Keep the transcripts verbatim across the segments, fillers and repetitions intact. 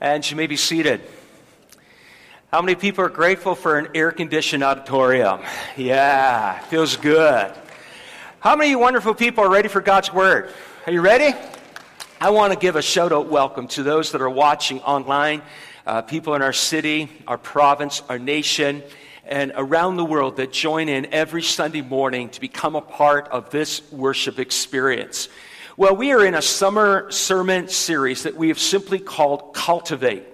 And you may be seated. How many people are grateful for an air-conditioned auditorium? Yeah, feels good. How many wonderful people are ready for God's Word? Are you ready? I want to give a shout-out welcome to those that are watching online, uh, people in our city, our province, our nation, and around the world that join in every Sunday morning to become a part of this worship experience. Well, we are in a summer sermon series that we have simply called Cultivate,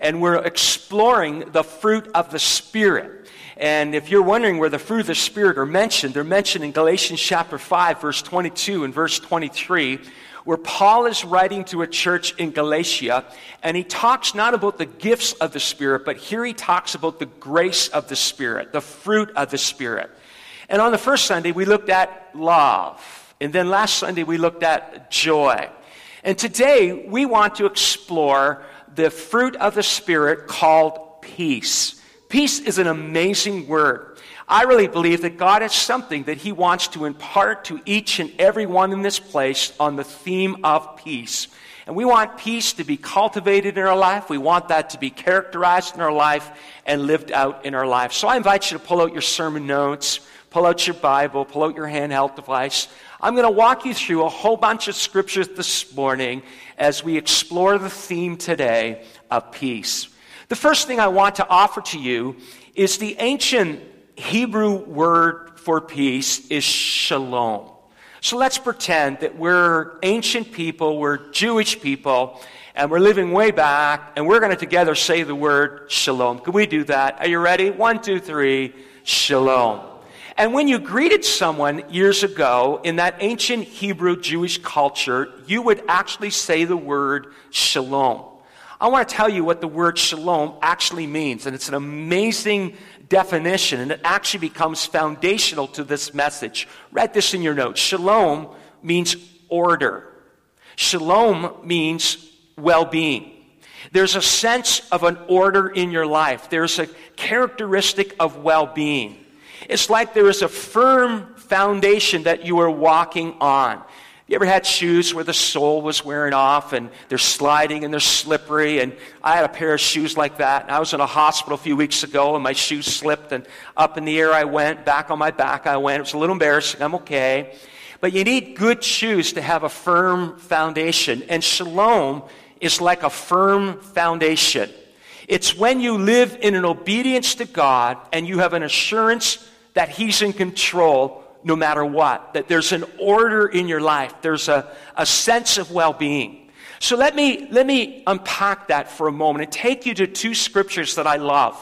and we're exploring the fruit of the Spirit. And if you're wondering where the fruit of the Spirit are mentioned, they're mentioned in Galatians chapter five, verse twenty-two and verse twenty-three, where Paul is writing to a church in Galatia, and he talks not about the gifts of the Spirit, but here he talks about the grace of the Spirit, the fruit of the Spirit. And on the first Sunday, we looked at love. And then last Sunday, we looked at joy. And today, we want to explore the fruit of the Spirit called peace. Peace is an amazing word. I really believe that God has something that He wants to impart to each and every one in this place on the theme of peace. And we want peace to be cultivated in our life. We want that to be characterized in our life and lived out in our life. So I invite you to pull out your sermon notes, pull out your Bible, pull out your handheld device. I'm going to walk you through a whole bunch of scriptures this morning as we explore the theme today of peace. The first thing I want to offer to you is the ancient Hebrew word for peace is shalom. So let's pretend that we're ancient people, we're Jewish people, and we're living way back, and we're going to together say the word shalom. Can we do that? Are you ready? One, two, three, shalom. And when you greeted someone years ago in that ancient Hebrew Jewish culture, you would actually say the word shalom. I want to tell you what the word shalom actually means, and it's an amazing definition, and it actually becomes foundational to this message. Write this in your notes. Shalom means order. Shalom means well-being. There's a sense of an order in your life. There's a characteristic of well-being. It's like there is a firm foundation that you are walking on. You ever had shoes where the sole was wearing off and they're sliding and they're slippery? And I had a pair of shoes like that. And I was in a hospital a few weeks ago and my shoe slipped and up in the air I went, back on my back I went. It was a little embarrassing. I'm okay. But you need good shoes to have a firm foundation. And shalom is like a firm foundation. It's when you live in an obedience to God and you have an assurance that He's in control no matter what, that there's an order in your life, there's a, a sense of well-being. So let me, let me unpack that for a moment and take you to two scriptures that I love.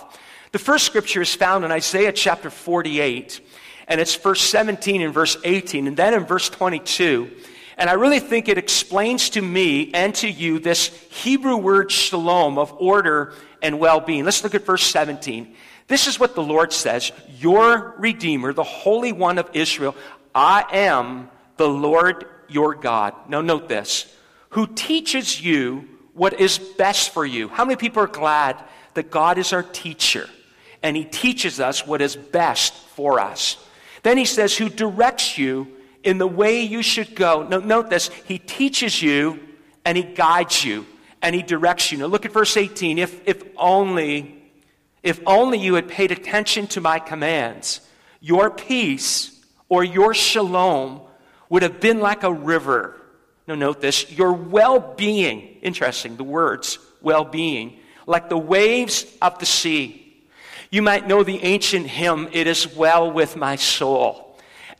The first scripture is found in Isaiah chapter forty-eight, and it's verse seventeen and verse eighteen, and then in verse twenty-two. And I really think it explains to me and to you this Hebrew word shalom of order and well-being. Let's look at verse seventeen. This is what the Lord says, "Your Redeemer, the Holy One of Israel, I am the Lord your God." Now note this, "who teaches you what is best for you." How many people are glad that God is our teacher and He teaches us what is best for us? Then He says, "who directs you in the way you should go." Now, note this. He teaches you, and He guides you, and He directs you. Now, look at verse eighteen. If, if only, if only you had paid attention to my commands, your peace or your shalom would have been like a river. Now, note this. Your well-being, interesting, the words, well-being, like the waves of the sea. You might know the ancient hymn, "It is well with my soul."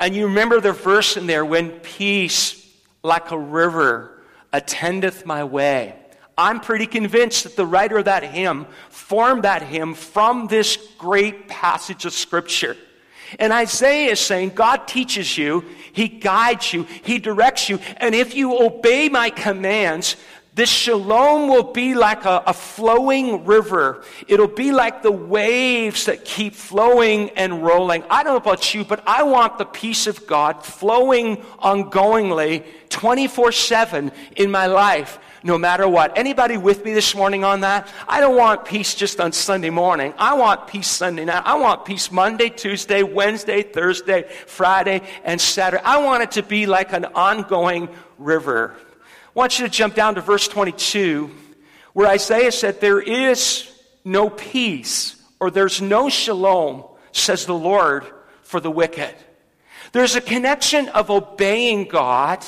And you remember the verse in there, when peace like a river attendeth my way. I'm pretty convinced that the writer of that hymn formed that hymn from this great passage of Scripture. And Isaiah is saying, God teaches you, He guides you, He directs you, and if you obey my commands, this shalom will be like a, a flowing river. It'll be like the waves that keep flowing and rolling. I don't know about you, but I want the peace of God flowing ongoingly twenty-four seven in my life, no matter what. Anybody with me this morning on that? I don't want peace just on Sunday morning. I want peace Sunday night. I want peace Monday, Tuesday, Wednesday, Thursday, Friday, and Saturday. I want it to be like an ongoing river. I want you to jump down to verse twenty-two, where Isaiah said, there is no peace, or there's no shalom, says the Lord, for the wicked. There's a connection of obeying God,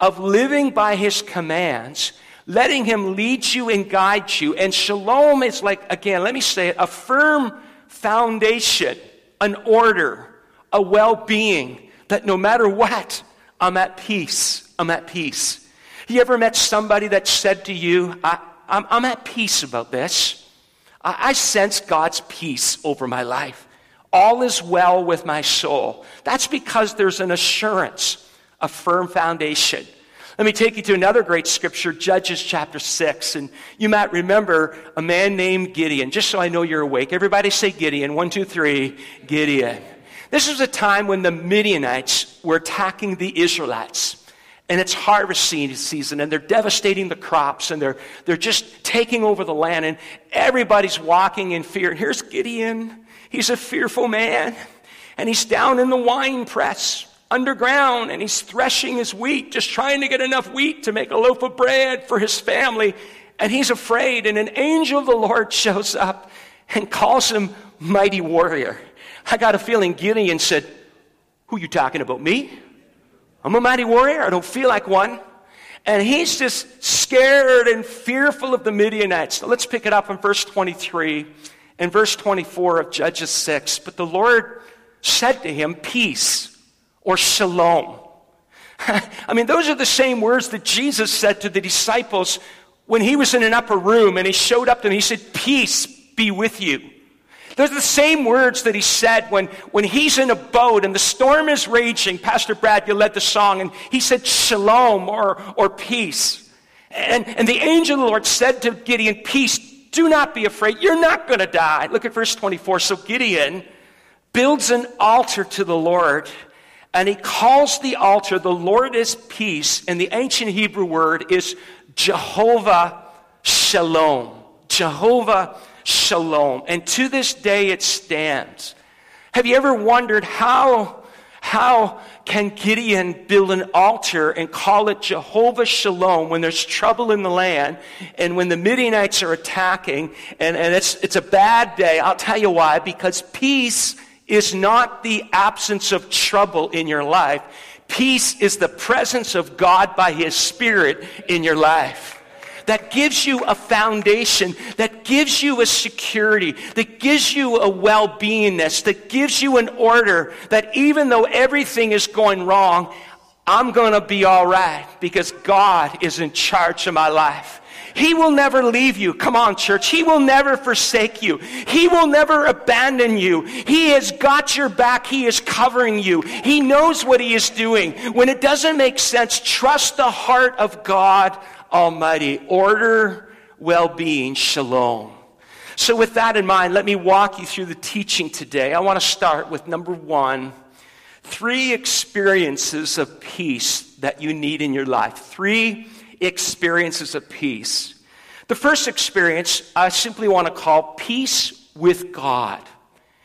of living by his commands, letting him lead you and guide you. And shalom is like, again, let me say it, a firm foundation, an order, a well-being, that no matter what, I'm at peace. I'm at peace. You ever met somebody that said to you, I, I'm, I'm at peace about this. I, I sense God's peace over my life. All is well with my soul. That's because there's an assurance, a firm foundation. Let me take you to another great scripture, Judges chapter six. And you might remember a man named Gideon, just so I know you're awake. Everybody say Gideon. One, two, three, Gideon. This was a time when the Midianites were attacking the Israelites. And it's harvest season, and they're devastating the crops, and they're, they're just taking over the land, and everybody's walking in fear. And here's Gideon. He's a fearful man, and he's down in the wine press, underground, and he's threshing his wheat, just trying to get enough wheat to make a loaf of bread for his family. And he's afraid, and an angel of the Lord shows up and calls him mighty warrior. I got a feeling Gideon said, who you talking about, me? I'm a mighty warrior. I don't feel like one. And he's just scared and fearful of the Midianites. Now let's pick it up in verse twenty-three and verse twenty-four of Judges six. But the Lord said to him, peace, or shalom. I mean, those are the same words that Jesus said to the disciples when he was in an upper room and he showed up to them. He said, peace be with you. Those are the same words that he said when, when he's in a boat and the storm is raging. Pastor Brad, you led the song, and he said, shalom, or, or peace. And, and the angel of the Lord said to Gideon, peace, do not be afraid. You're not going to die. Look at verse twenty-four. So Gideon builds an altar to the Lord, and he calls the altar, the Lord is peace. And the ancient Hebrew word is Jehovah Shalom. Jehovah Shalom. And to this day it stands. Have you ever wondered how, how can Gideon build an altar and call it Jehovah Shalom when there's trouble in the land and when the Midianites are attacking and, and it's, it's a bad day? I'll tell you why. Because peace is not the absence of trouble in your life. Peace is the presence of God by his Spirit in your life. That gives you a foundation, that gives you a security, that gives you a well-beingness, that gives you an order that even though everything is going wrong, I'm going to be all right because God is in charge of my life. He will never leave you. Come on, church. He will never forsake you. He will never abandon you. He has got your back. He is covering you. He knows what he is doing. When it doesn't make sense, trust the heart of God Almighty. Order, well-being, shalom. So with that in mind, let me walk you through the teaching today. I want to start with number one, three experiences of peace that you need in your life. Three experiences of peace. The first experience I simply want to call peace with God.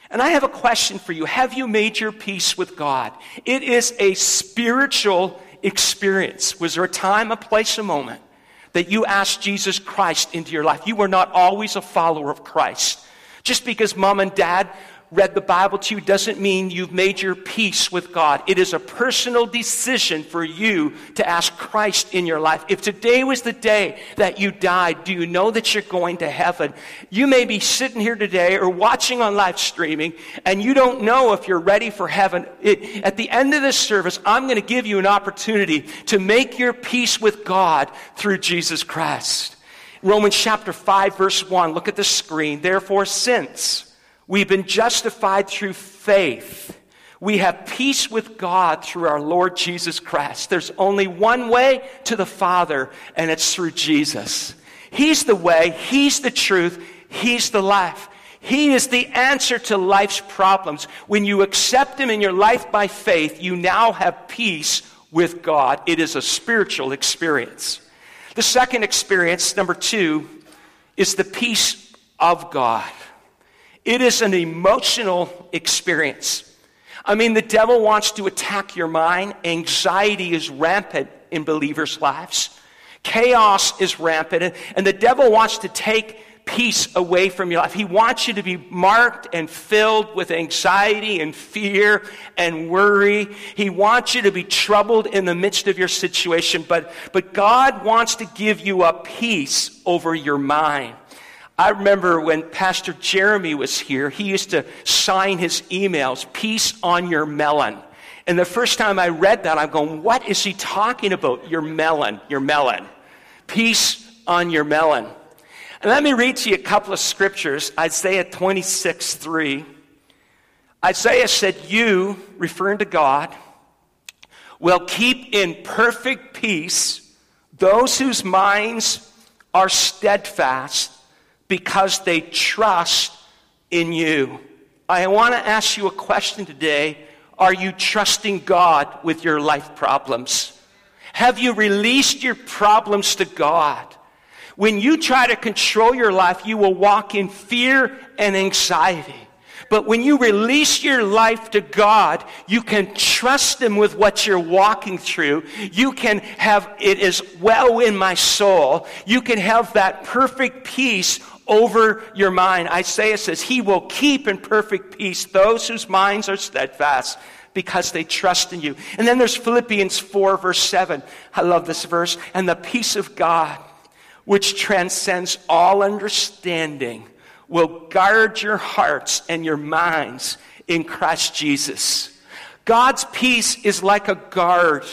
And I have a question for you. Have you made your peace with God? It is a spiritual experience. Was there a time, a place, a moment that you asked Jesus Christ into your life? You were not always a follower of Christ. Just because mom and dad read the Bible to you doesn't mean you've made your peace with God. It is a personal decision for you to ask Christ in your life. If today was the day that you died, do you know that you're going to heaven? You may be sitting here today or watching on live streaming, and you don't know if you're ready for heaven. It, at the end of this service, I'm going to give you an opportunity to make your peace with God through Jesus Christ. Romans chapter five, verse one. Look at the screen. Therefore, since we've been justified through faith, we have peace with God through our Lord Jesus Christ. There's only one way to the Father, and it's through Jesus. He's the way. He's the truth. He's the life. He is the answer to life's problems. When you accept him in your life by faith, you now have peace with God. It is a spiritual experience. The second experience, number two, is the peace of God. It is an emotional experience. I mean, the devil wants to attack your mind. Anxiety is rampant in believers' lives. Chaos is rampant, and the devil wants to take peace away from your life. He wants you to be marked and filled with anxiety and fear and worry. He wants you to be troubled in the midst of your situation, but, but God wants to give you a peace over your mind. I remember when Pastor Jeremy was here, he used to sign his emails, "Peace on your melon." And the first time I read that, I'm going, what is he talking about? Your melon, your melon. Peace on your melon. And let me read to you a couple of scriptures. Isaiah twenty-six three. Isaiah said, "You," referring to God, "will keep in perfect peace those whose minds are steadfast, because they trust in you." I want to ask you a question today. Are you trusting God with your life problems? Have you released your problems to God? When you try to control your life, you will walk in fear and anxiety. But when you release your life to God, you can trust Him with what you're walking through. You can have, "It is well in my soul." You can have that perfect peace over your mind. Isaiah says, "He will keep in perfect peace those whose minds are steadfast, because they trust in you." And then there's Philippians four, verse seven. I love this verse. "And the peace of God, which transcends all understanding, will guard your hearts and your minds in Christ Jesus." God's peace is like a guard.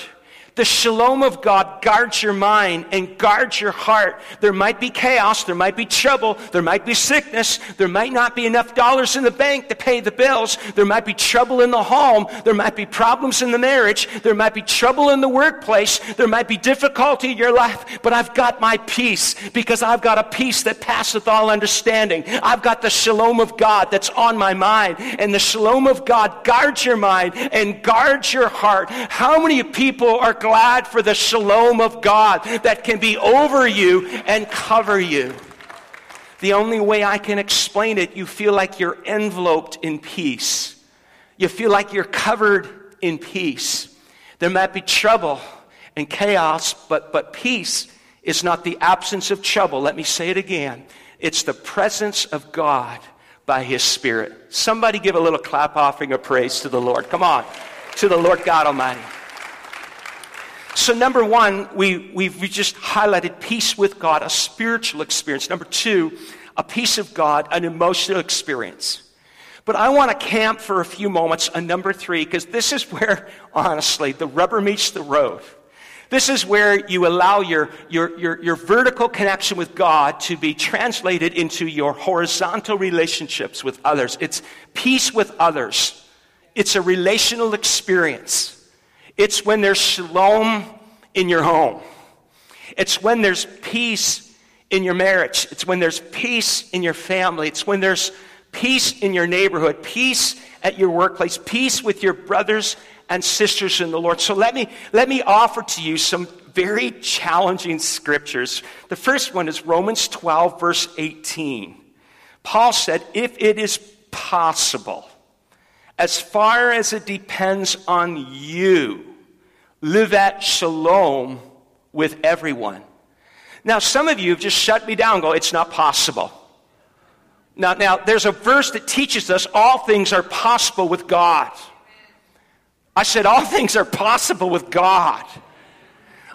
The shalom of God guards your mind and guards your heart. There might be chaos, there might be trouble, there might be sickness, there might not be enough dollars in the bank to pay the bills, there might be trouble in the home, there might be problems in the marriage, there might be trouble in the workplace, there might be difficulty in your life, but I've got my peace, because I've got a peace that passeth all understanding. I've got the shalom of God that's on my mind, and the shalom of God guards your mind and guards your heart. How many people are glad for the shalom of God that can be over you and cover you? The only way I can explain it, you feel like you're enveloped in peace. You feel like you're covered in peace. There might be trouble and chaos, but, but peace is not the absence of trouble. Let me say it again. It's the presence of God by His Spirit. Somebody give a little clap offering of praise to the Lord. Come on, to the Lord God Almighty. So number one, we, we've just highlighted peace with God, a spiritual experience. Number two, a peace of God, an emotional experience. But I want to camp for a few moments on number three, because this is where, honestly, the rubber meets the road. This is where you allow your, your, your, your vertical connection with God to be translated into your horizontal relationships with others. It's peace with others. It's a relational experience. It's when there's shalom in your home. It's when there's peace in your marriage. It's when there's peace in your family. It's when there's peace in your neighborhood, peace at your workplace, peace with your brothers and sisters in the Lord. So let me let me offer to you some very challenging scriptures. The first one is Romans twelve, verse eighteen. Paul said, "If it is possible, as far as it depends on you, live at shalom with everyone." Now, some of you have just shut me down and go, "It's not possible." Now, now, there's a verse that teaches us all things are possible with God. I said all things are possible with God.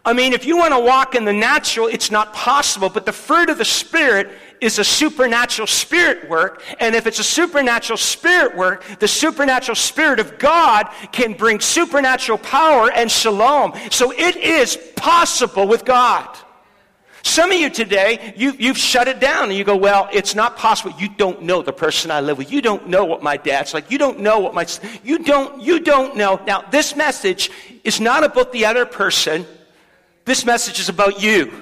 I mean, if you want to walk in the natural, it's not possible, but the fruit of the Spirit is a supernatural spirit work, and if it's a supernatural spirit work, the supernatural Spirit of God can bring supernatural power and shalom. So it is possible with God. Some of you today, you, you've shut it down, and you go, "Well, it's not possible." You don't know the person I live with. You don't know what my dad's like. You don't know what my... You don't, you don't know. Now, this message is not about the other person. This message is about you.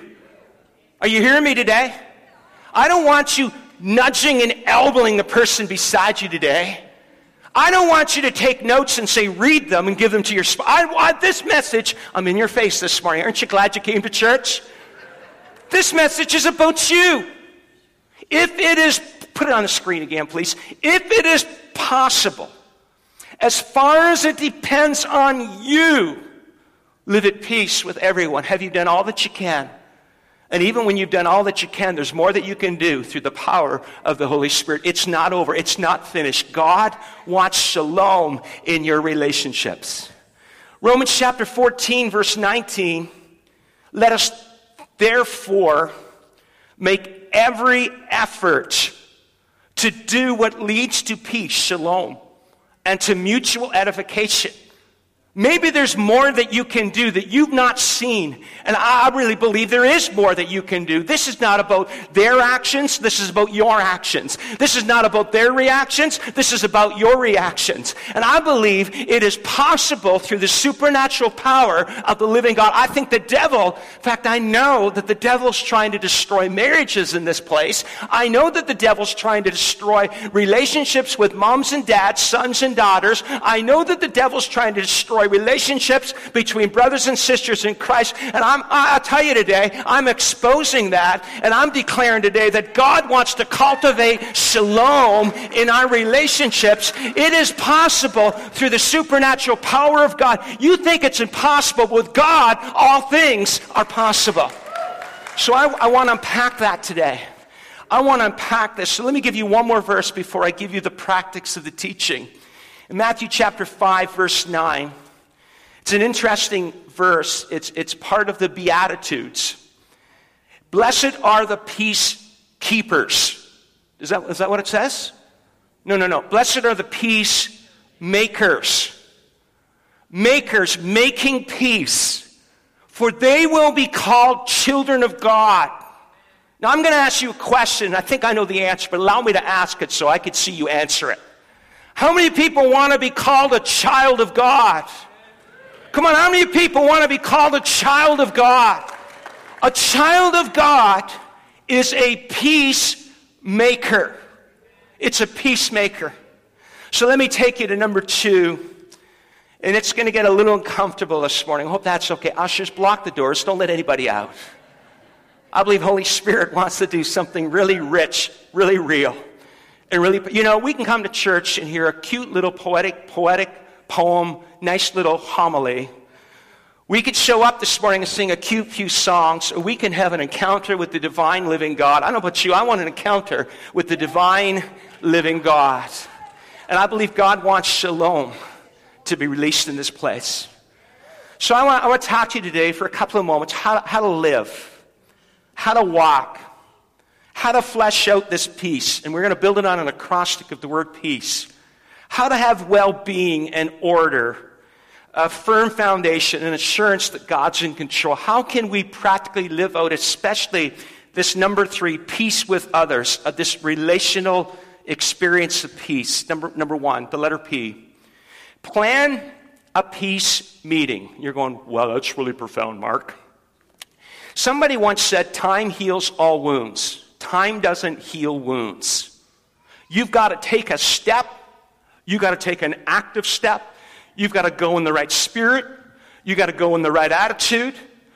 Are you hearing me today? I don't want you nudging and elbowing the person beside you today. I don't want you to take notes and say, read them and give them to your spouse. I want this message. I'm in your face this morning. Aren't you glad you came to church? This message is about you. If it is, put it on the screen again, please. If it is possible, as far as it depends on you, live at peace with everyone. Have you done all that you can And even when you've done all that you can, there's more that you can do through the power of the Holy Spirit. It's not over. It's not finished. God wants shalom in your relationships. Romans chapter fourteen, verse nineteen, let us therefore make every effort to do what leads to peace, shalom, and to mutual edification. Maybe there's more that you can do that you've not seen. And I really believe there is more that you can do. This is not about their actions. This is about your actions. This is not about their reactions. This is about your reactions. And I believe it is possible through the supernatural power of the living God. I think the devil, in fact, I know that the devil's trying to destroy marriages in this place. I know that the devil's trying to destroy relationships with moms and dads, sons and daughters. I know that the devil's trying to destroy relationships between brothers and sisters in Christ. And I'm, I'll tell you today, I'm exposing that, and I'm declaring today that God wants to cultivate shalom in our relationships. It is possible through the supernatural power of God. You think it's impossible. With God, all things are possible. So I, I want to unpack that today. I want to unpack this. So let me give you one more verse before I give you the practice of the teaching. In Matthew chapter five, verse nine, it's an interesting verse. It's, it's part of the Beatitudes. Blessed are the peacekeepers. Is that, is that what it says? No, no, no. Blessed are the peacemakers. Makers, making peace. For they will be called children of God. Now, I'm going to ask you a question. I think I know the answer, but allow me to ask it so I could see you answer it. How many people want to be called a child of God? Come on, how many people want to be called a child of God? A child of God is a peacemaker. It's a peacemaker. So let me take you to number two, and it's going to get a little uncomfortable this morning. I hope that's okay. Ushers, block the doors. Don't let anybody out. I believe Holy Spirit wants to do something really rich, really real, and really, you know, we can come to church and hear a cute little poetic, poetic poem, nice little homily. We could show up this morning and sing a cute few songs, or we can have an encounter with the divine living God. I don't know about you, I want an encounter with the divine living God. And I believe God wants shalom to be released in this place. So I want, I want to talk to you today for a couple of moments how, how to live, how to walk, how to flesh out this peace. And we're going to build it on an acrostic of the word peace. How to have well-being and order, a firm foundation, and assurance that God's in control. How can we practically live out, especially this number three, peace with others, uh, this relational experience of peace? Number, number one, the letter P. Plan a peace meeting. You're going, well, that's really profound, Mark. Somebody once said, time heals all wounds. Time doesn't heal wounds. You've got to take a step. You've got to take an active step. You've got to go in the right spirit. You've got to go in the right attitude.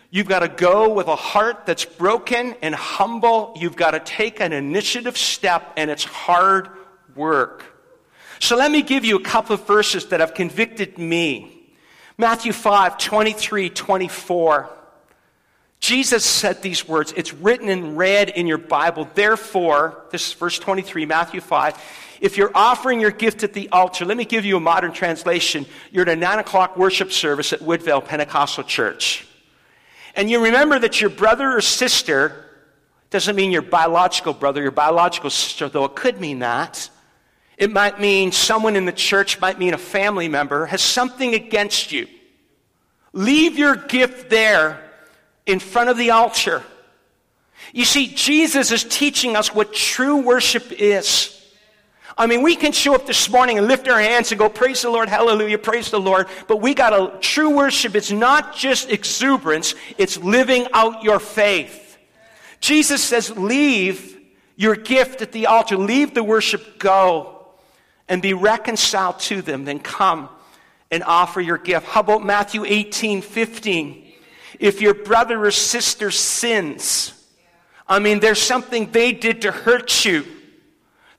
You've got to go with a heart that's broken and humble. You've got to take an initiative step, and it's hard work. So let me give you a couple of verses that have convicted me. Matthew five, twenty-three, twenty-four. Jesus said these words. It's written in red in your Bible. Therefore, this is verse twenty-three, Matthew five. If you're offering your gift at the altar, let me give you a modern translation. You're at a nine o'clock worship service at Woodville Pentecostal Church. And you remember that your brother or sister, doesn't mean your biological brother, your biological sister, though it could mean that. It might mean someone in the church, might mean a family member, has something against you. Leave your gift there in front of the altar. You see, Jesus is teaching us what true worship is. I mean, we can show up this morning and lift our hands and go, praise the Lord, hallelujah, praise the Lord. But we got a true worship. It's not just exuberance. It's living out your faith. Jesus says, leave your gift at the altar. Leave the worship go and be reconciled to them. Then come and offer your gift. How about Matthew eighteen, fifteen? If your brother or sister sins, I mean, there's something they did to hurt you.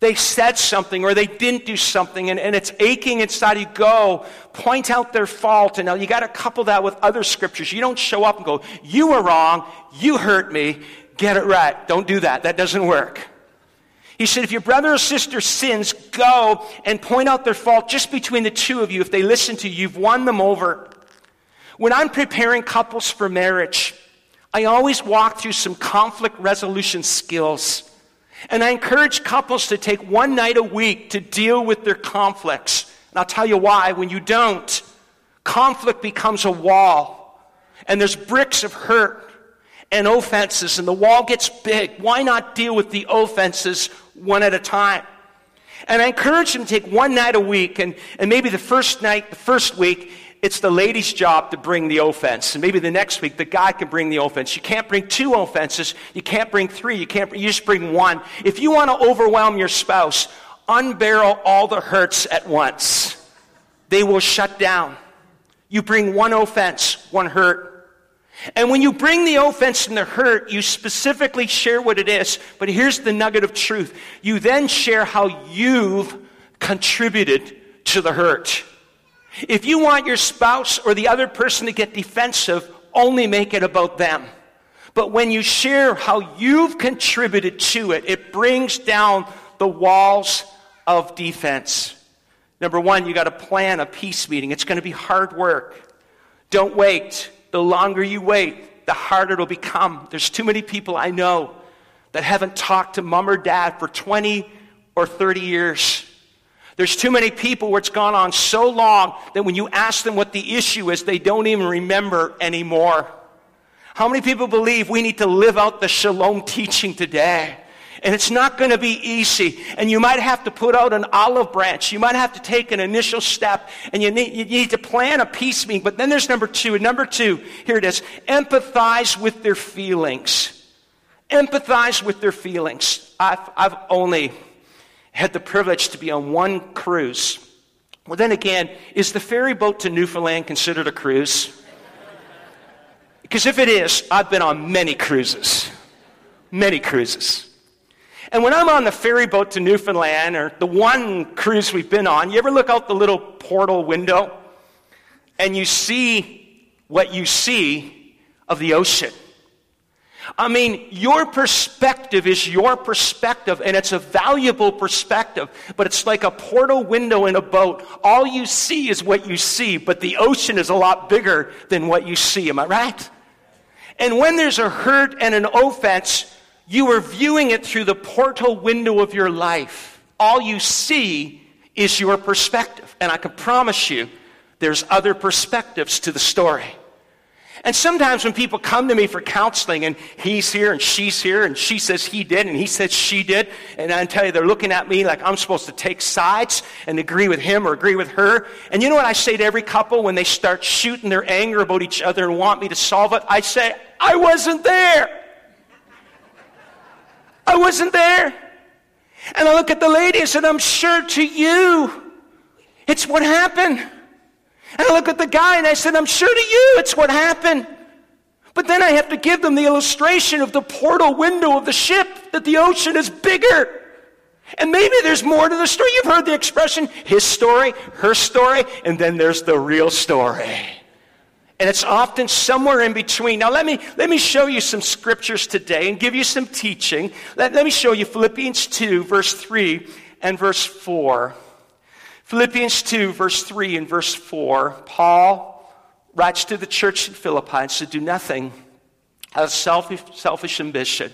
They said something or they didn't do something, and, and it's aching inside. You go, point out their fault. And now you got to couple that with other scriptures. You don't show up and go, you were wrong, you hurt me, get it right. Don't do that. That doesn't work. He said, if your brother or sister sins, go and point out their fault just between the two of you. If they listen to you, you've won them over. When I'm preparing couples for marriage, I always walk through some conflict resolution skills. And I encourage couples to take one night a week to deal with their conflicts. And I'll tell you why. When you don't, conflict becomes a wall. And there's bricks of hurt and offenses, and the wall gets big. Why not deal with the offenses one at a time? And I encourage them to take one night a week, and, and maybe the first night, the first week, it's the lady's job to bring the offense. And maybe the next week, the guy can bring the offense. You can't bring two offenses. You can't bring three. You can't. You just bring one. If you want to overwhelm your spouse, unbarrel all the hurts at once. They will shut down. You bring one offense, one hurt. And when you bring the offense and the hurt, you specifically share what it is. But here's the nugget of truth. You then share how you've contributed to the hurt. If you want your spouse or the other person to get defensive, only make it about them. But when you share how you've contributed to it, it brings down the walls of defense. Number one, you got to plan a peace meeting. It's going to be hard work. Don't wait. The longer you wait, the harder it'll become. There's too many people I know that haven't talked to mom or dad for twenty or thirty years. There's too many people where it's gone on so long that when you ask them what the issue is, they don't even remember anymore. How many people believe we need to live out the shalom teaching today? And it's not going to be easy. And you might have to put out an olive branch. You might have to take an initial step. And you need, you need to plan a peace meeting. But then there's number two. And number two, here it is. Empathize with their feelings. Empathize with their feelings. I've, I've only... had the privilege to be on one cruise. Well, then again, is the ferry boat to Newfoundland considered a cruise? Because if it is, I've been on many cruises. Many cruises. And when I'm on the ferry boat to Newfoundland, or the one cruise we've been on, you ever look out the little portal window, and you see what you see of the ocean? I mean, your perspective is your perspective, and it's a valuable perspective, but it's like a portal window in a boat. All you see is what you see, but the ocean is a lot bigger than what you see. Am I right? And when there's a hurt and an offense, you are viewing it through the portal window of your life. All you see is your perspective, and I can promise you there's other perspectives to the story. And sometimes when people come to me for counseling, and he's here, and she's here, and she says he did, and he says she did, and I tell you, they're looking at me like I'm supposed to take sides and agree with him or agree with her. And you know what I say to every couple when they start shooting their anger about each other and want me to solve it? I say, I wasn't there. I wasn't there. And I look at the lady and said, I'm sure to you, it's what happened. And I look at the guy and I said, I'm sure to you it's what happened. But then I have to give them the illustration of the portal window of the ship, that the ocean is bigger. And maybe there's more to the story. You've heard the expression, his story, her story, and then there's the real story. And it's often somewhere in between. Now let me let me show you some scriptures today and give you some teaching. Let, let me show you Philippians two, verse three and verse four. Philippians two, verse three and verse four, Paul writes to the church in Philippi and said, do nothing out of selfish, selfish ambition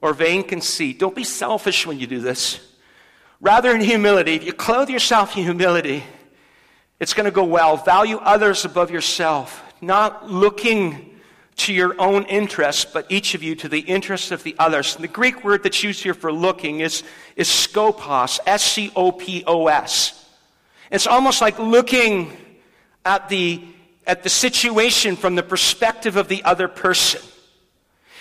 or vain conceit. Don't be selfish when you do this. Rather, in humility, if you clothe yourself in humility, it's going to go well. Value others above yourself, not looking to your own interests, but each of you to the interests of the others. And the Greek word that's used here for looking is, is skopos, S C O P O S. It's almost like looking at the at the situation from the perspective of the other person.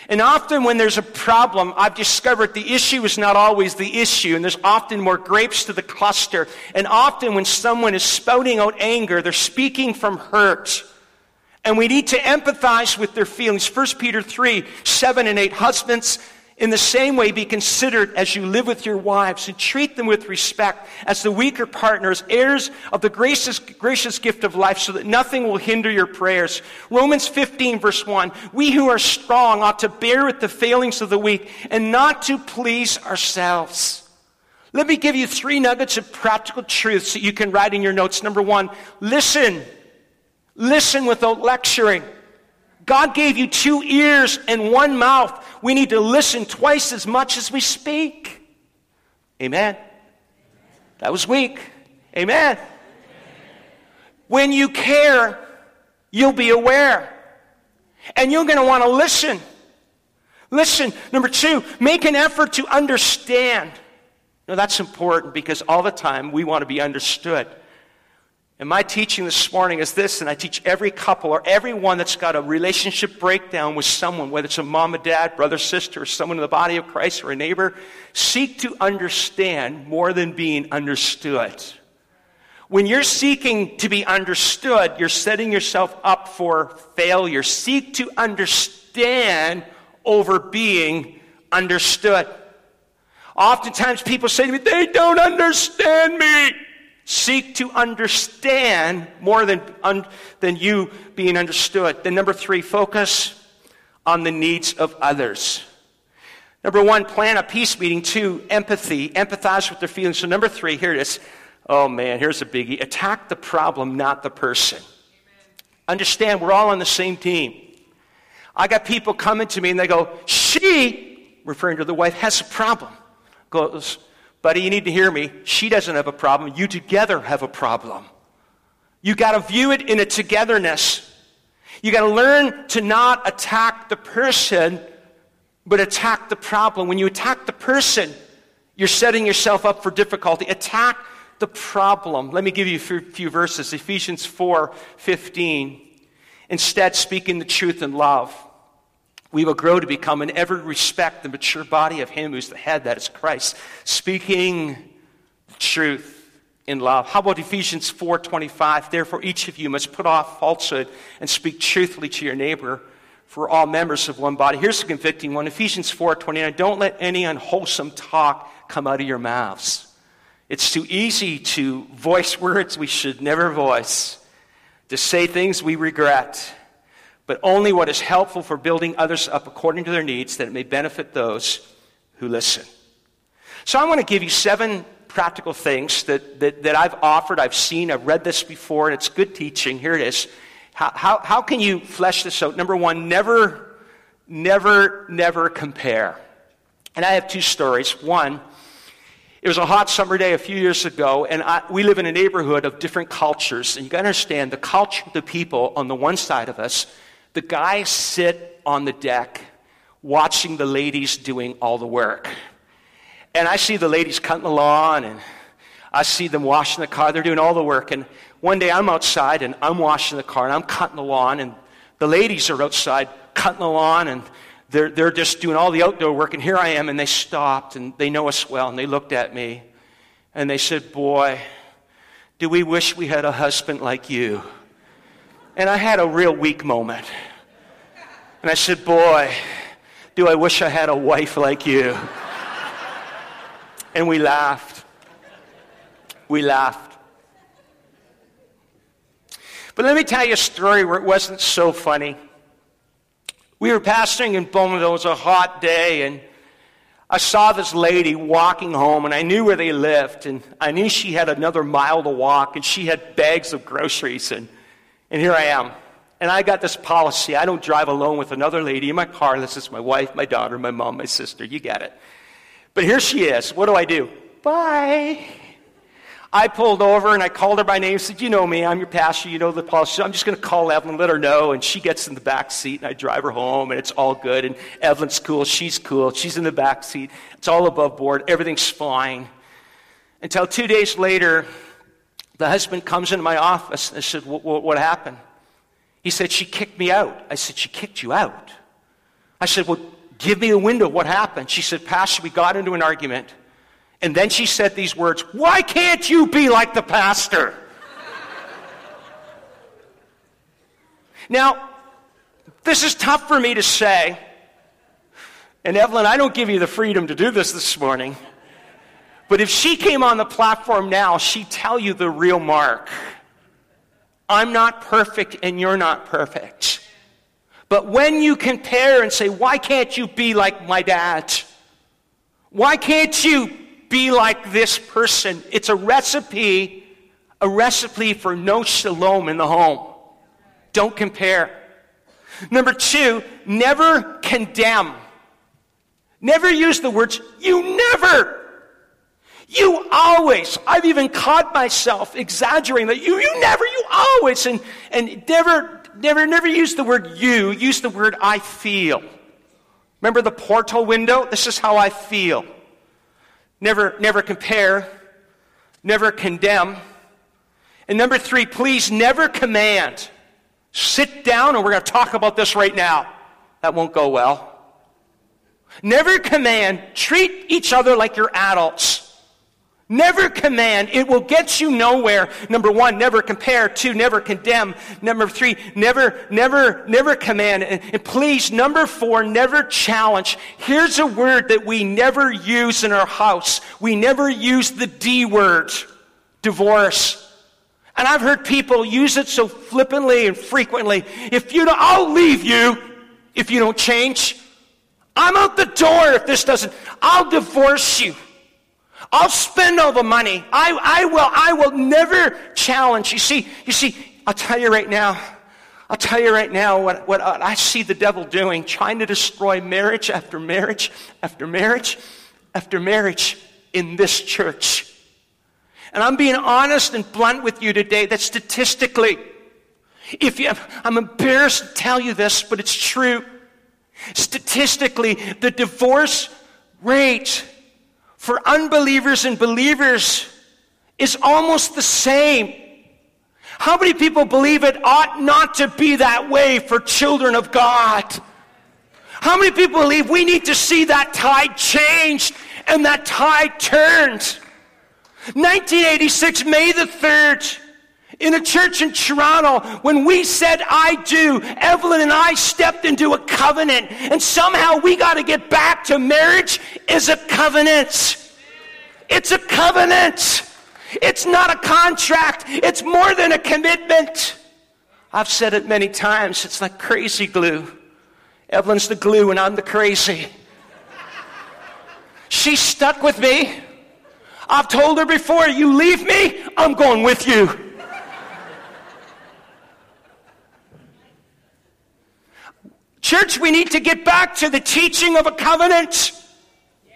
And often when there's a problem, I've discovered the issue is not always the issue, and there's often more grapes to the cluster. And often when someone is spouting out anger, they're speaking from hurt. And we need to empathize with their feelings. First Peter three, seven and eight, husbands, In the same way, be considerate as you live with your wives and treat them with respect as the weaker partners, heirs of the gracious, gracious gift of life, so that nothing will hinder your prayers. Romans fifteen, verse one, we who are strong ought to bear with the failings of the weak and not to please ourselves. Let me give you three nuggets of practical truths that you can write in your notes. Number one, listen. Listen without lecturing. God gave you two ears and one mouth. We need to listen twice as much as we speak. Amen. That was weak. Amen. When you care, you'll be aware. And you're going to want to listen. Listen. Number two, make an effort to understand. Now that's important, because all the time we want to be understood. And my teaching this morning is this, and I teach every couple or everyone that's got a relationship breakdown with someone, whether it's a mom and dad, brother, sister, or someone in the body of Christ, or a neighbor, seek to understand more than being understood. When you're seeking to be understood, you're setting yourself up for failure. Seek to understand over being understood. Oftentimes people say to me, they don't understand me. Seek to understand more than, un, than you being understood. Then number three, focus on the needs of others. Number one, plan a peace meeting. Two, empathy. Empathize with their feelings. So number three, here it is. Oh man, here's a biggie. Attack the problem, not the person. Amen. Understand, we're all on the same team. I got people coming to me and they go, she, referring to the wife, has a problem. Goes, buddy, you need to hear me. She doesn't have a problem. You together have a problem. You got to view it in a togetherness. You got to learn to not attack the person, but attack the problem. When you attack the person, you're setting yourself up for difficulty. Attack the problem. Let me give you a few, few verses. Ephesians four fifteen. Instead, speaking the truth in love, we will grow to become in every respect the mature body of him who's the head, that is Christ, speaking the truth in love. How about Ephesians four twenty-five? Therefore, each of you must put off falsehood and speak truthfully to your neighbor, for all members of one body. Here's the convicting one, Ephesians four twenty-nine. Don't let any unwholesome talk come out of your mouths. It's too easy to voice words we should never voice, to say things we regret, but only what is helpful for building others up according to their needs, that it may benefit those who listen. So I want to give you seven practical things that, that, that I've offered, I've seen, I've read this before, and it's good teaching. Here it is. How, how, how can you flesh this out? Number one, never, never, never compare. And I have two stories. One, it was a hot summer day a few years ago, and I, we live in a neighborhood of different cultures. And you got to understand, the culture of the people on the one side of us, the guys sit on the deck watching the ladies doing all the work. And I see the ladies cutting the lawn, and I see them washing the car. They're doing all the work. And one day I'm outside, and I'm washing the car, and I'm cutting the lawn, and the ladies are outside cutting the lawn, and they're, they're just doing all the outdoor work. And here I am, and they stopped, and they know us well, and they looked at me, and they said, boy, do we wish we had a husband like you. And I had a real weak moment. And I said, boy, do I wish I had a wife like you. And we laughed. We laughed. But let me tell you a story where it wasn't so funny. We were pastoring in Bowmanville. It was a hot day. And I saw this lady walking home, and I knew where they lived. And I knew she had another mile to walk, and she had bags of groceries. And And here I am. And I got this policy. I don't drive alone with another lady in my car. This is my wife, my daughter, my mom, my sister. You get it. But here she is. What do I do? Bye. I pulled over, and I called her by name. Said, you know me. I'm your pastor. You know the policy. I'm just going to call Evelyn, let her know. And she gets in the back seat, and I drive her home, and it's all good. And Evelyn's cool. She's cool. She's in the back seat. It's all above board. Everything's fine. Until two days later, the husband comes into my office, and I said, w- w- what happened? He said, she kicked me out. I said, she kicked you out? I said, well, give me the window. What happened? She said, pastor, we got into an argument. And then she said these words, why can't you be like the pastor? Now, this is tough for me to say, And Evelyn, I don't give you the freedom to do this this morning. But if she came on the platform now, she'd tell you the real mark. I'm not perfect and you're not perfect. But when you compare and say, why can't you be like my dad? Why can't you be like this person? It's a recipe, a recipe for no shalom in the home. Don't compare. Number two, never condemn. Never use the words, you never. You always. I've even caught myself exaggerating that you, you never, you always. And, and never, never, never use the word you. Use the word I feel. Remember the portal window? This is how I feel. Never, never compare. Never condemn. And number three, please never command. Sit down and we're going to talk about this right now. That won't go well. Never command. Treat each other like you're adults. Never command. It will get you nowhere. Number one, never compare. Two, never condemn. Number three, never, never, never command. And, and please, number four, never challenge. Here's a word that we never use in our house. We never use the D word, divorce. And I've heard people use it so flippantly and frequently. If you don't, I'll leave you if you don't change. I'm out the door if this doesn't. I'll divorce you. I'll spend all the money. I, I will I will never challenge. You see, you see, I'll tell you right now, I'll tell you right now what, what I see the devil doing, trying to destroy marriage after marriage after marriage after marriage in this church. And I'm being honest and blunt with you today that statistically, if you, I'm embarrassed to tell you this, but it's true. Statistically, the divorce rate for unbelievers and believers is almost the same. How many people believe it ought not to be that way for children of God? How many people believe we need to see that tide changed and that tide turned? nineteen eighty-six, May the third, in a church in Toronto, when we said, I do, Evelyn and I stepped into a covenant. And somehow we got to get back to marriage is a covenant. It's a covenant. It's not a contract. It's more than a commitment. I've said it many times. It's like crazy glue. Evelyn's the glue and I'm the crazy. She stuck with me. I've told her before, you leave me, I'm going with you. Church, we need to get back to the teaching of a covenant. Yeah.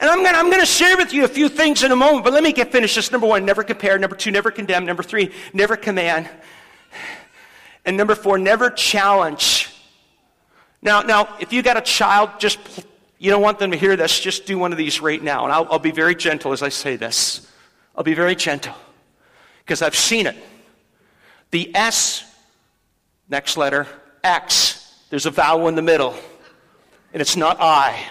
And I'm going I'm going to share with you a few things in a moment, but let me get finished. This number one, never compare. Number two, never condemn. Number three, never command. And number four, never challenge. Now, now, if you got a child, just you don't want them to hear this, just do one of these right now. And I'll, I'll be very gentle as I say this. I'll be very gentle because I've seen it. The S, next letter, X. There's a vowel in the middle, and it's not I.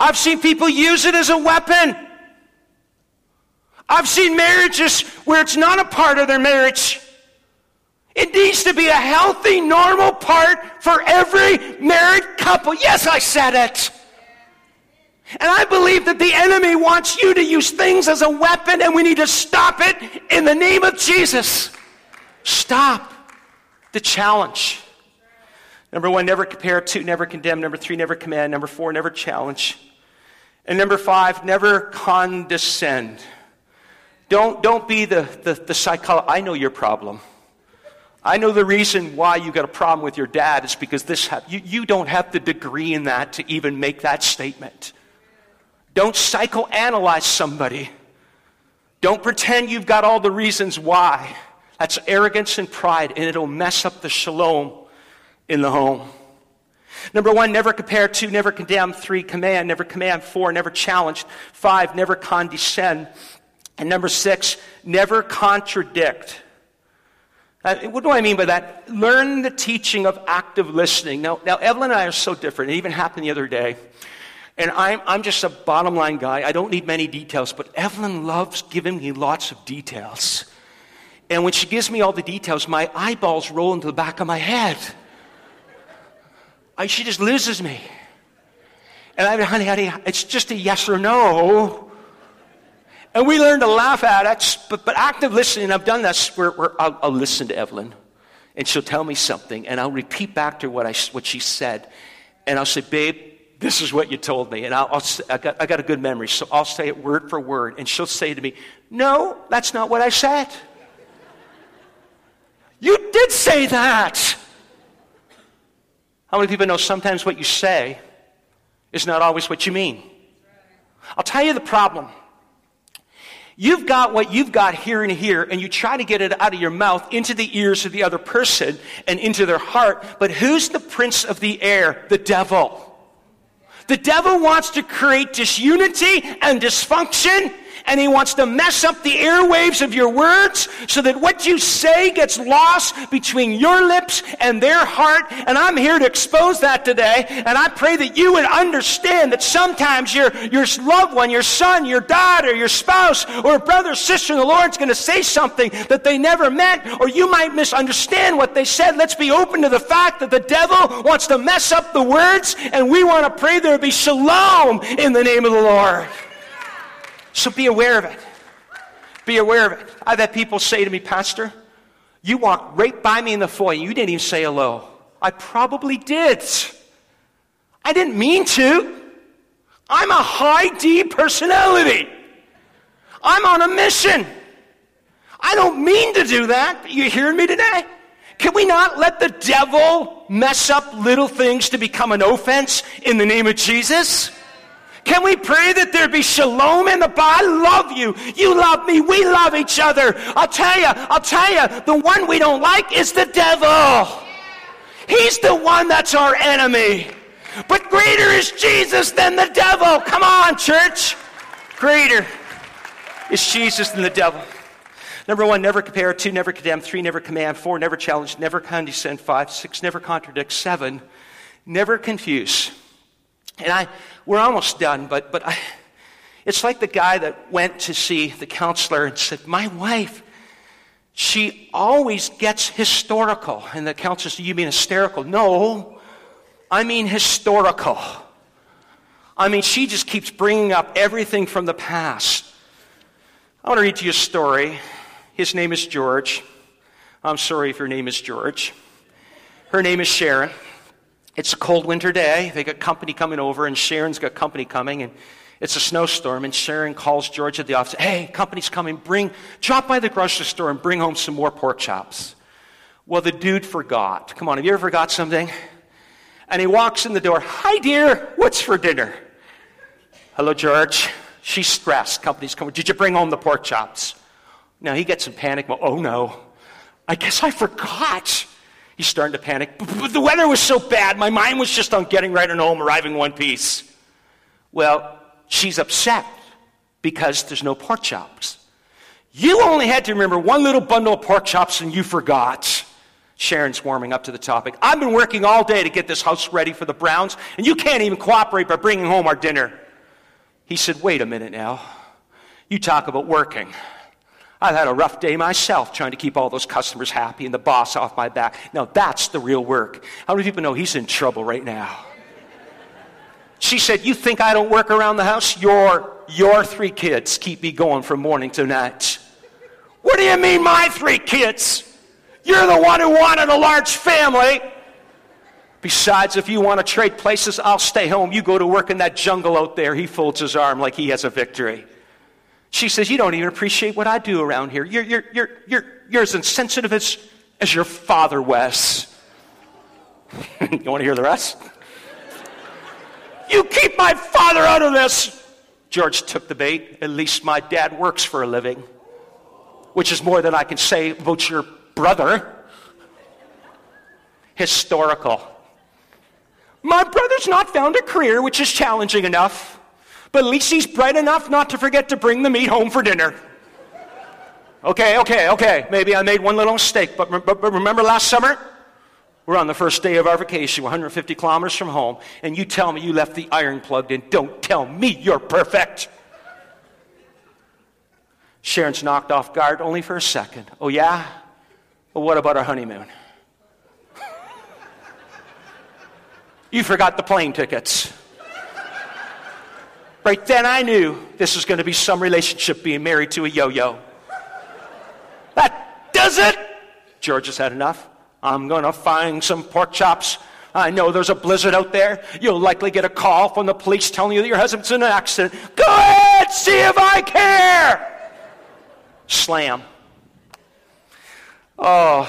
I've seen people use it as a weapon. I've seen marriages where it's not a part of their marriage. It needs to be a healthy, normal part for every married couple. Yes, I said it. And I believe that the enemy wants you to use things as a weapon, and we need to stop it in the name of Jesus. Stop the challenge. Number one, never compare. Two, never condemn. Number three, never command. Number four, never challenge. And number five, never condescend. Don't don't be the, the, the psychologist. I know your problem. I know the reason why you got a problem with your dad is because this ha- you, you don't have the degree in that to even make that statement. Don't psychoanalyze somebody. Don't pretend you've got all the reasons why. That's arrogance and pride, and it'll mess up the shalom in the home. Number one, never compare. Two, never condemn. Three, command. Never command. Four, never challenge. Five, never condescend. And number six, never contradict. Uh, what do I mean by that? Learn the teaching of active listening. Now, now Evelyn and I are so different. It even happened the other day. And I'm, I'm just a bottom line guy. I don't need many details, but Evelyn loves giving me lots of details. And when she gives me all the details, my eyeballs roll into the back of my head. I, she just loses me. And I mean, honey, honey, it's just a yes or no. And we learn to laugh at it, but, but active listening, I've done this, where, where I'll, I'll listen to Evelyn, and she'll tell me something, and I'll repeat back to what I what she said, and I'll say, babe, this is what you told me, and I'll, I'll I, got, I got a good memory, so I'll say it word for word, and she'll say to me, no, that's not what I said. You did say that. How many people know sometimes what you say is not always what you mean? I'll tell you the problem. You've got what you've got here and here, and you try to get it out of your mouth into the ears of the other person and into their heart, but who's the prince of the air? The devil. The devil wants to create disunity and dysfunction, and he wants to mess up the airwaves of your words so that what you say gets lost between your lips and their heart. And I'm here to expose that today. And I pray that you would understand that sometimes your, your loved one, your son, your daughter, your spouse, or a brother or sister in the Lord is going to say something that they never meant, or you might misunderstand what they said. Let's be open to the fact that the devil wants to mess up the words, and we want to pray there be shalom in the name of the Lord. So be aware of it. Be aware of it. I've had people say to me, Pastor, you walked right by me in the foyer. You didn't even say hello. I probably did. I didn't mean to. I'm a high D personality. I'm on a mission. I don't mean to do that, but you hearing me today? Can we not let the devil mess up little things to become an offense in the name of Jesus? Can we pray that there be shalom in the body? I love you. You love me. We love each other. I'll tell you, I'll tell you, the one we don't like is the devil. He's the one that's our enemy. But greater is Jesus than the devil. Come on, church. Greater is Jesus than the devil. Number one, never compare. Two, never condemn. Three, never command. Four, never challenge. Never condescend. Five, six, never contradict. Seven, never confuse. And I, we're almost done, but but I, it's like the guy that went to see the counselor and said, my wife, she always gets historical. And the counselor said, you mean hysterical? No, I mean historical. I mean, she just keeps bringing up everything from the past. I want to read to you a story. His name is George. I'm sorry if your name is George. Her name is Sharon. It's a cold winter day. They got company coming over, and Sharon's got company coming, and it's a snowstorm, and Sharon calls George at the office. Hey, company's coming. Bring, drop by the grocery store and bring home some more pork chops. Well, the dude forgot. Come on, have you ever forgot something? And he walks in the door. Hi, dear. What's for dinner? Hello, George. She's stressed. Company's coming. Did you bring home the pork chops? Now, he gets in panic. Oh, no. I guess I forgot. He's starting to panic. But the weather was so bad, my mind was just on getting right on home, arriving in one piece. Well, she's upset because there's no pork chops. You only had to remember one little bundle of pork chops and you forgot. Sharon's warming up to the topic. I've been working all day to get this house ready for the Browns, and you can't even cooperate by bringing home our dinner. He said, wait a minute now. You talk about working. I've had a rough day myself trying to keep all those customers happy and the boss off my back. Now, that's the real work. How many people know he's in trouble right now? She said, you think I don't work around the house? Your, your three kids keep me going from morning to night. What do you mean, my three kids? You're the one who wanted a large family. Besides, if you want to trade places, I'll stay home. You go to work in that jungle out there. He folds his arm like he has a victory. She says, you don't even appreciate what I do around here. You're, you're, you're, you're, you're as insensitive as, as your father was. You want to hear the rest? You keep my father out of this. George took the bait. At least my dad works for a living, which is more than I can say about your brother. Historical. My brother's not found a career, which is challenging enough. But at least he's bright enough not to forget to bring the meat home for dinner. Okay, okay, okay. Maybe I made one little mistake, but, but, but remember last summer? We're on the first day of our vacation, one hundred fifty kilometers from home, and you tell me you left the iron plugged in. Don't tell me you're perfect. Sharon's knocked off guard only for a second. Oh, yeah? Well, what about our honeymoon? you forgot the plane tickets. Right then I knew this was going to be some relationship being married to a yo-yo. That does it. George has had enough. I'm going to find some pork chops. I know there's a blizzard out there. You'll likely get a call from the police telling you that your husband's in an accident. Go ahead, see if I care. Slam. Oh,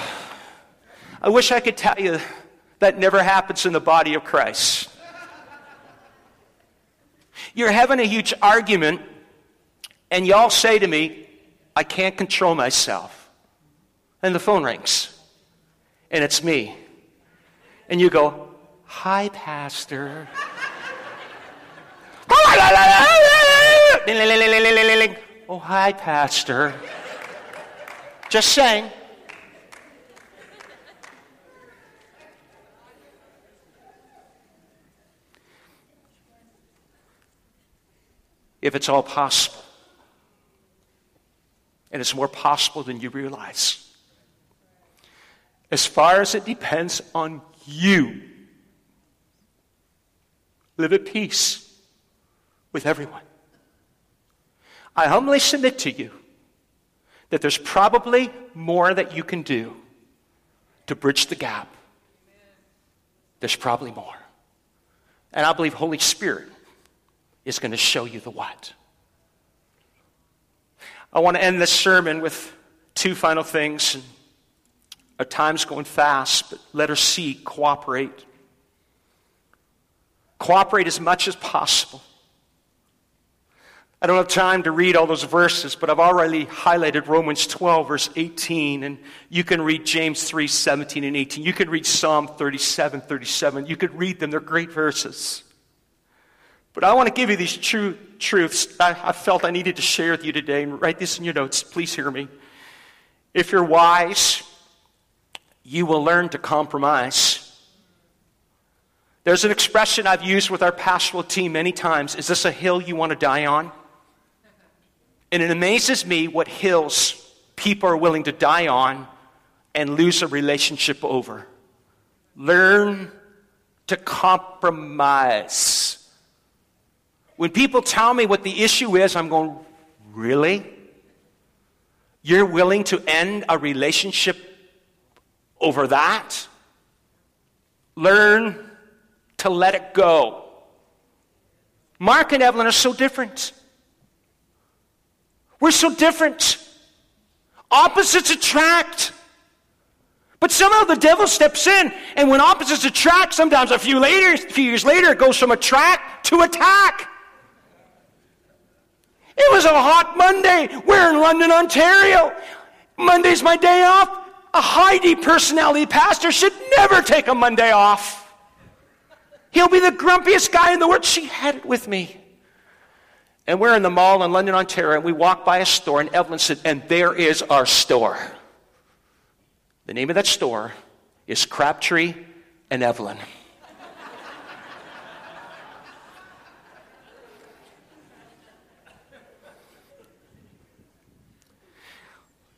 I wish I could tell you that never happens in the body of Christ. You're having a huge argument, and y'all say to me, I can't control myself. And the phone rings, and it's me. And you go, hi, Pastor. Oh, hi, Pastor. Just saying. If it's all possible, and it's more possible than you realize, as far as it depends on you, live at peace with everyone. I humbly submit to you that there's probably more that you can do to bridge the gap. There's probably more. And I believe Holy Spirit is going to show you the what. I want to end this sermon with two final things. Our time's going fast, but letter C, cooperate. Cooperate as much as possible. I don't have time to read all those verses, but I've already highlighted Romans twelve, verse eighteen, and you can read James three, seventeen and eighteen. You can read Psalm thirty-seven, thirty-seven. You could read them. They're great verses. But I want to give you these true truths I, I felt I needed to share with you today. And write this in your notes. Please hear me. If you're wise, you will learn to compromise. There's an expression I've used with our pastoral team many times. Is this a hill you want to die on? And it amazes me what hills people are willing to die on and lose a relationship over. Learn to compromise. When people tell me what the issue is, I'm going, really? You're willing to end a relationship over that? Learn to let it go. Mark and Evelyn are so different. We're so different. Opposites attract. But somehow the devil steps in, and when opposites attract, sometimes a few later, a few years later, it goes from attract to attack. It was a hot Monday. We're in London, Ontario. Monday's my day off. A high-D personality pastor should never take a Monday off. He'll be the grumpiest guy in the world. She had it with me. And we're in the mall in London, Ontario, and we walk by a store, and Evelyn said, and there is our store. The name of that store is Crabtree and Evelyn.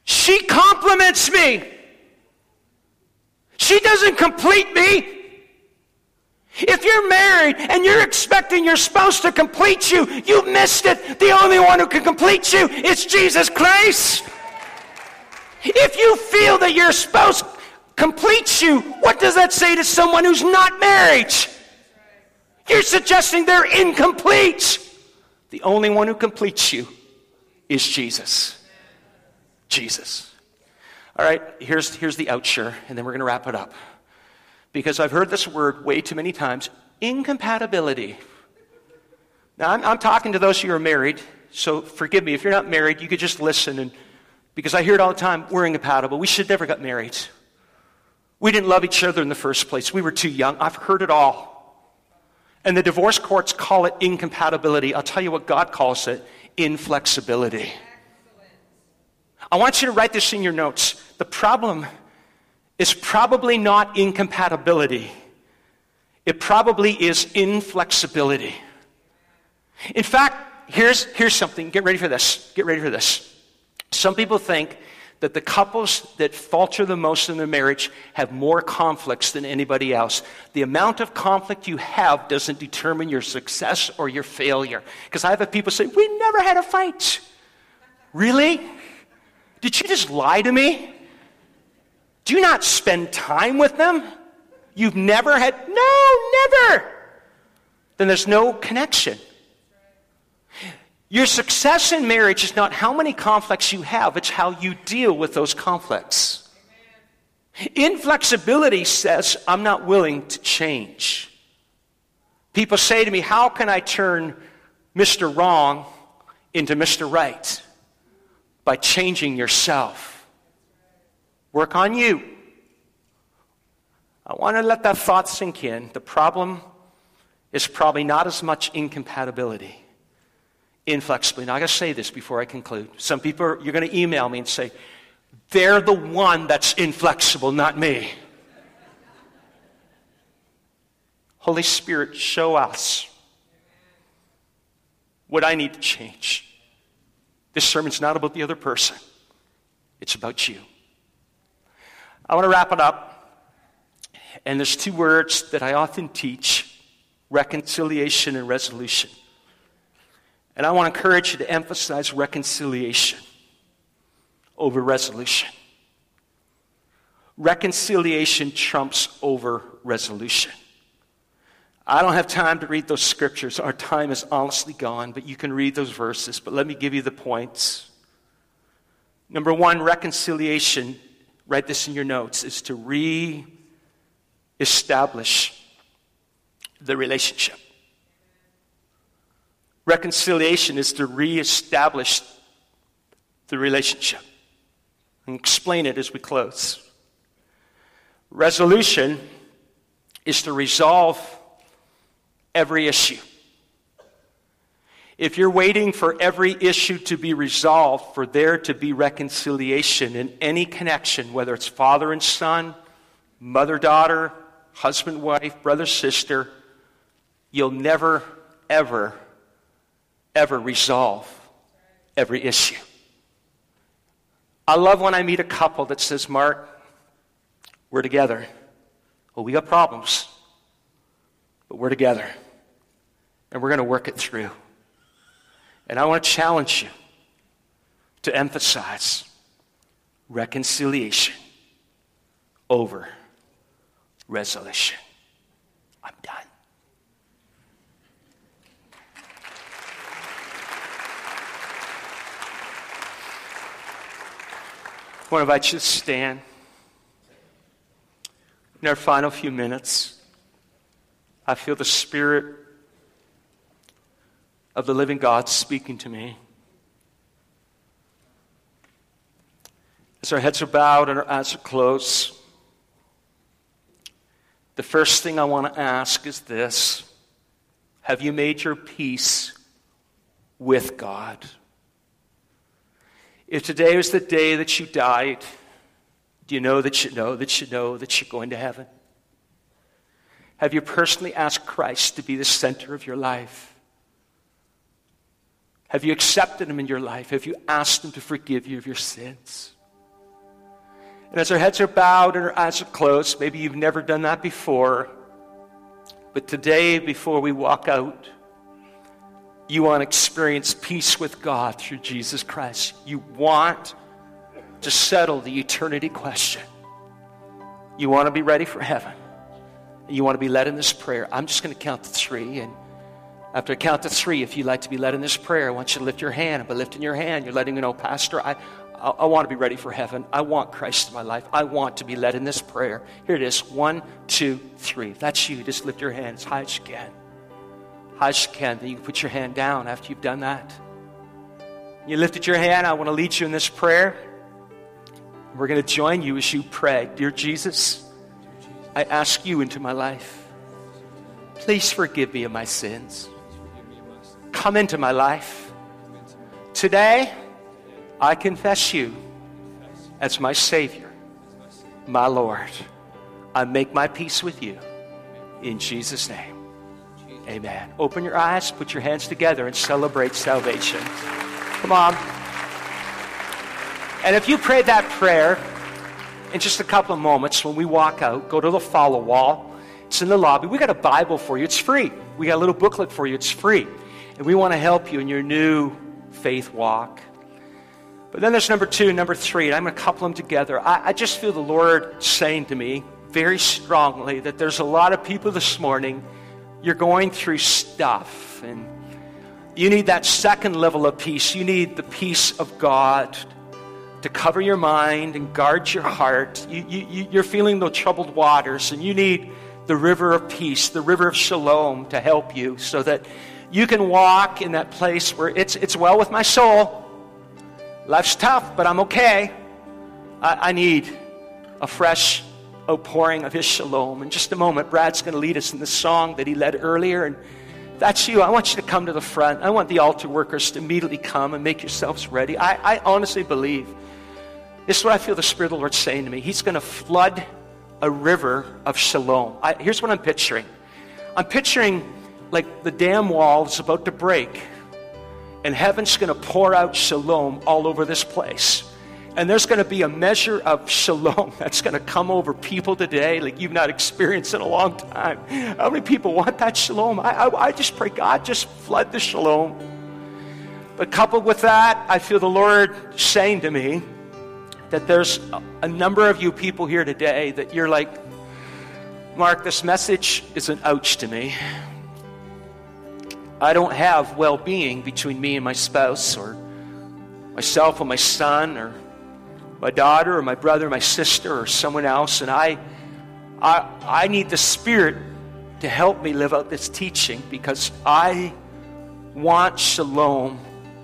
She compliments me. She doesn't complete me. If you're married and you're expecting your spouse to complete you, you missed it. The only one who can complete you is Jesus Christ. If you feel that your spouse completes you, what does that say to someone who's not married? You're suggesting they're incomplete. The only one who completes you is Jesus. Jesus. All right, here's, here's the outshare, and then we're going to wrap it up. Because I've heard this word way too many times, incompatibility. Now, I'm, I'm talking to those who are married, so forgive me. If you're not married, you could just listen. And because I hear it all the time, we're incompatible. We should never got married. We didn't love each other in the first place. We were too young. I've heard it all. And the divorce courts call it incompatibility. I'll tell you what God calls it, inflexibility. I want you to write this in your notes. The problem is probably not incompatibility. It probably is inflexibility. In fact, here's, here's something. Get ready for this. Get ready for this. Some people think that the couples that falter the most in their marriage have more conflicts than anybody else. The amount of conflict you have doesn't determine your success or your failure. Because I have people say, we never had a fight. Really? Did you just lie to me? Do you not spend time with them? You've never had, no, never. Then there's no connection. Your success in marriage is not how many conflicts you have, it's how you deal with those conflicts. Amen. Inflexibility says, I'm not willing to change. People say to me, how can I turn Mister Wrong into Mister Right? By changing yourself. Work on you. I want to let that thought sink in. The problem is probably not as much incompatibility. Inflexibly. Now, I got to say this before I conclude. Some people, are, you're going to email me and say, they're the one that's inflexible, not me. Holy Spirit, show us what I need to change. This sermon's not about the other person. It's about you. I want to wrap it up. And there's two words that I often teach, reconciliation and resolution. And I want to encourage you to emphasize reconciliation over resolution. Reconciliation trumps over resolution. I don't have time to read those scriptures. Our time is honestly gone, but you can read those verses. But let me give you the points. Number one, reconciliation, write this in your notes, is to re-establish the relationship. Reconciliation is to reestablish the relationship. And explain it as we close. Resolution is to resolve every issue. If you're waiting for every issue to be resolved, for there to be reconciliation in any connection, whether it's father and son, mother, daughter, husband, wife, brother, sister, you'll never, ever ever resolve every issue. I love when I meet a couple that says, Mark, we're together. Well, we got problems, but we're together, and we're going to work it through. And I want to challenge you to emphasize reconciliation over resolution. I'm done. I want to invite you to stand in our final few minutes. I feel the Spirit of the living God speaking to me. As our heads are bowed and our eyes are closed, the first thing I want to ask is this. Have you made your peace with God? If today was the day that you died, do you know that you know that you know that you're going to heaven? Have you personally asked Christ to be the center of your life? Have you accepted him in your life? Have you asked him to forgive you of your sins? And as our heads are bowed and our eyes are closed, maybe you've never done that before, but today before we walk out, you want to experience peace with God through Jesus Christ. You want to settle the eternity question. You want to be ready for heaven. And you want to be led in this prayer. I'm just going to count to three. And after I count to three, if you'd like to be led in this prayer, I want you to lift your hand. By lifting your hand, you're letting me know, Pastor, I, I, I want to be ready for heaven. I want Christ in my life. I want to be led in this prayer. Here it is. One, two, three. If that's you, just lift your hand as high as you can. Hush, Ken, then you can put your hand down after you've done that. You lifted your hand. I want to lead you in this prayer. We're going to join you as you pray. Dear Jesus, I ask you into my life. Please forgive me of my sins. Come into my life. Today, I confess you as my Savior, my Lord. I make my peace with you in Jesus' name. Amen. Open your eyes, put your hands together, and celebrate salvation. Come on. And if you pray that prayer, in just a couple of moments, when we walk out, go to the follow wall. It's in the lobby. We got a Bible for you. It's free. We got a little booklet for you. It's free. And we want to help you in your new faith walk. But then there's number two, number three, and I'm going to couple them together. I, I just feel the Lord saying to me very strongly that there's a lot of people this morning, you're going through stuff, and you need that second level of peace. You need the peace of God to cover your mind and guard your heart. You, you, you're feeling the troubled waters, and you need the river of peace, the river of shalom to help you so that you can walk in that place where it's, it's well with my soul. Life's tough, but I'm okay. I, I need a fresh outpouring of his shalom. In just a moment, Brad's going to lead us in the song that he led earlier. And if that's you, I want you to come to the front. I want the altar workers to immediately come and make yourselves ready. I, I honestly believe this is what I feel the Spirit of the Lord saying to me. He's going to flood a river of shalom. I, here's what I'm picturing. I'm picturing like the dam wall is about to break, and heaven's going to pour out shalom all over this place. And there's going to be a measure of shalom that's going to come over people today like you've not experienced in a long time. How many people want that shalom? I, I, I just pray, God, just flood the shalom. But coupled with that, I feel the Lord saying to me that there's a, a number of you people here today that you're like, Mark, this message is an ouch to me. I don't have well-being between me and my spouse or myself or my son or my daughter or my brother or my sister or someone else, and I, I I need the Spirit to help me live out this teaching because I want shalom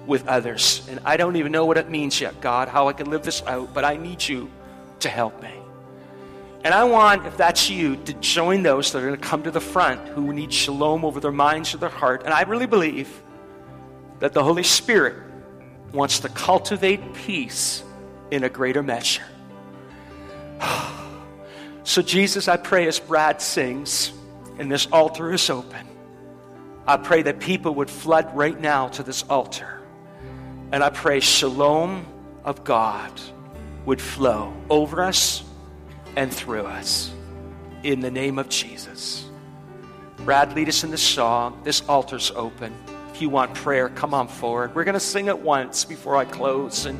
with others, and I don't even know what it means yet, God, how I can live this out, but I need you to help me. And I want, if that's you, to join those that are going to come to the front who need shalom over their minds or their heart. And I really believe that the Holy Spirit wants to cultivate peace in a greater measure. So Jesus, I pray as Brad sings and this altar is open, I pray that people would flood right now to this altar. And I pray shalom of God would flow over us and through us in the name of Jesus. Brad, lead us in the song. This altar's open. If you want prayer, come on forward. We're going to sing it once before I close, and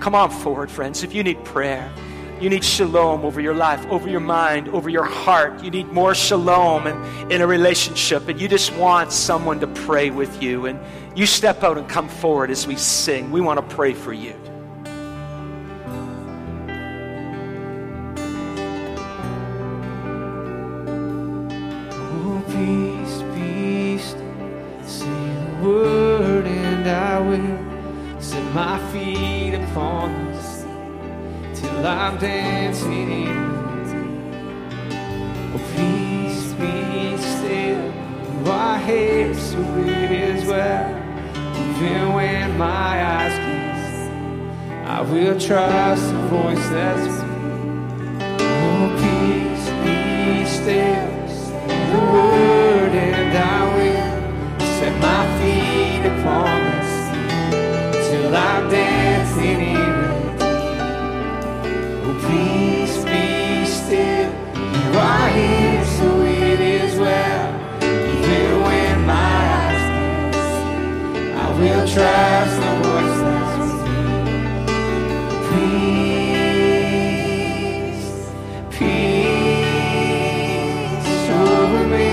come on forward, friends. If you need prayer, you need shalom over your life, over your mind, over your heart. You need more shalom and in a relationship, and you just want someone to pray with you. And you step out and come forward as we sing. We want to pray for you. Oh, peace, peace. Say the word and I will set my feet upon the sea till I'm dancing in. Oh, peace, peace, still you are here, so it is well. Even when my eyes close, I will trust the voice that's me. Oh, peace, peace, still the word and I will set my feet upon the sea till I'm dancing in. Peace, be still, you are here, so it is well. Even when my eyes close, I will trust the voice that's with peace, peace over me.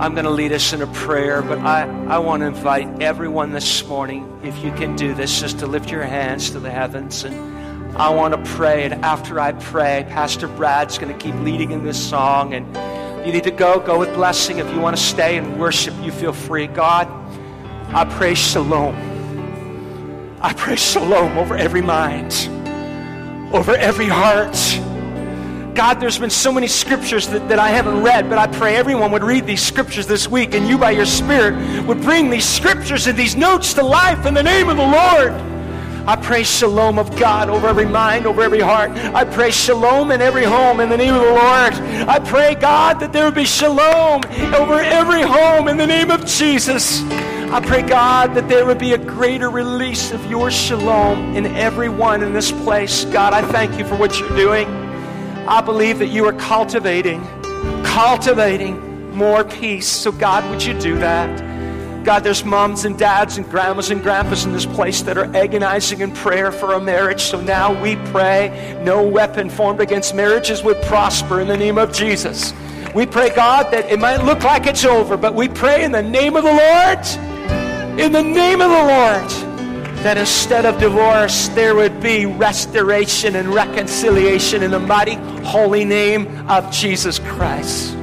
I'm going to lead us in a prayer, but I, I want to invite everyone this morning, if you can do this, just to lift your hands to the heavens. And I want to pray, and after I pray, Pastor Brad's going to keep leading in this song. And if you need to go, go with blessing. If you want to stay and worship, you feel free. God, I pray shalom. I pray shalom over every mind, over every heart. God, there's been so many scriptures that, that I haven't read, but I pray everyone would read these scriptures this week, and you by your Spirit would bring these scriptures and these notes to life in the name of the Lord. I pray shalom of God over every mind, over every heart. I pray shalom in every home in the name of the Lord. I pray, God, that there would be shalom over every home in the name of Jesus. I pray, God, that there would be a greater release of your shalom in everyone in this place. God, I thank you for what you're doing. I believe that you are cultivating, cultivating more peace. So, God, would you do that? God, there's moms and dads and grandmas and grandpas in this place that are agonizing in prayer for a marriage. So now we pray no weapon formed against marriages would prosper in the name of Jesus. We pray, God, that it might look like it's over, but we pray in the name of the Lord, in the name of the Lord, that instead of divorce, there would be restoration and reconciliation in the mighty, holy name of Jesus Christ.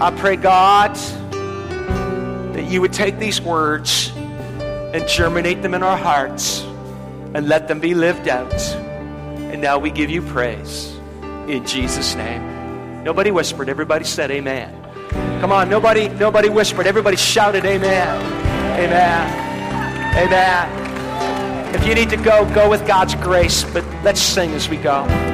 I pray, God, that you would take these words and germinate them in our hearts and let them be lived out. And now we give you praise in Jesus' name. Nobody whispered. Everybody said amen. Come on, nobody nobody whispered. Everybody shouted amen. Amen. Amen. If you need to go, go with God's grace, but let's sing as we go.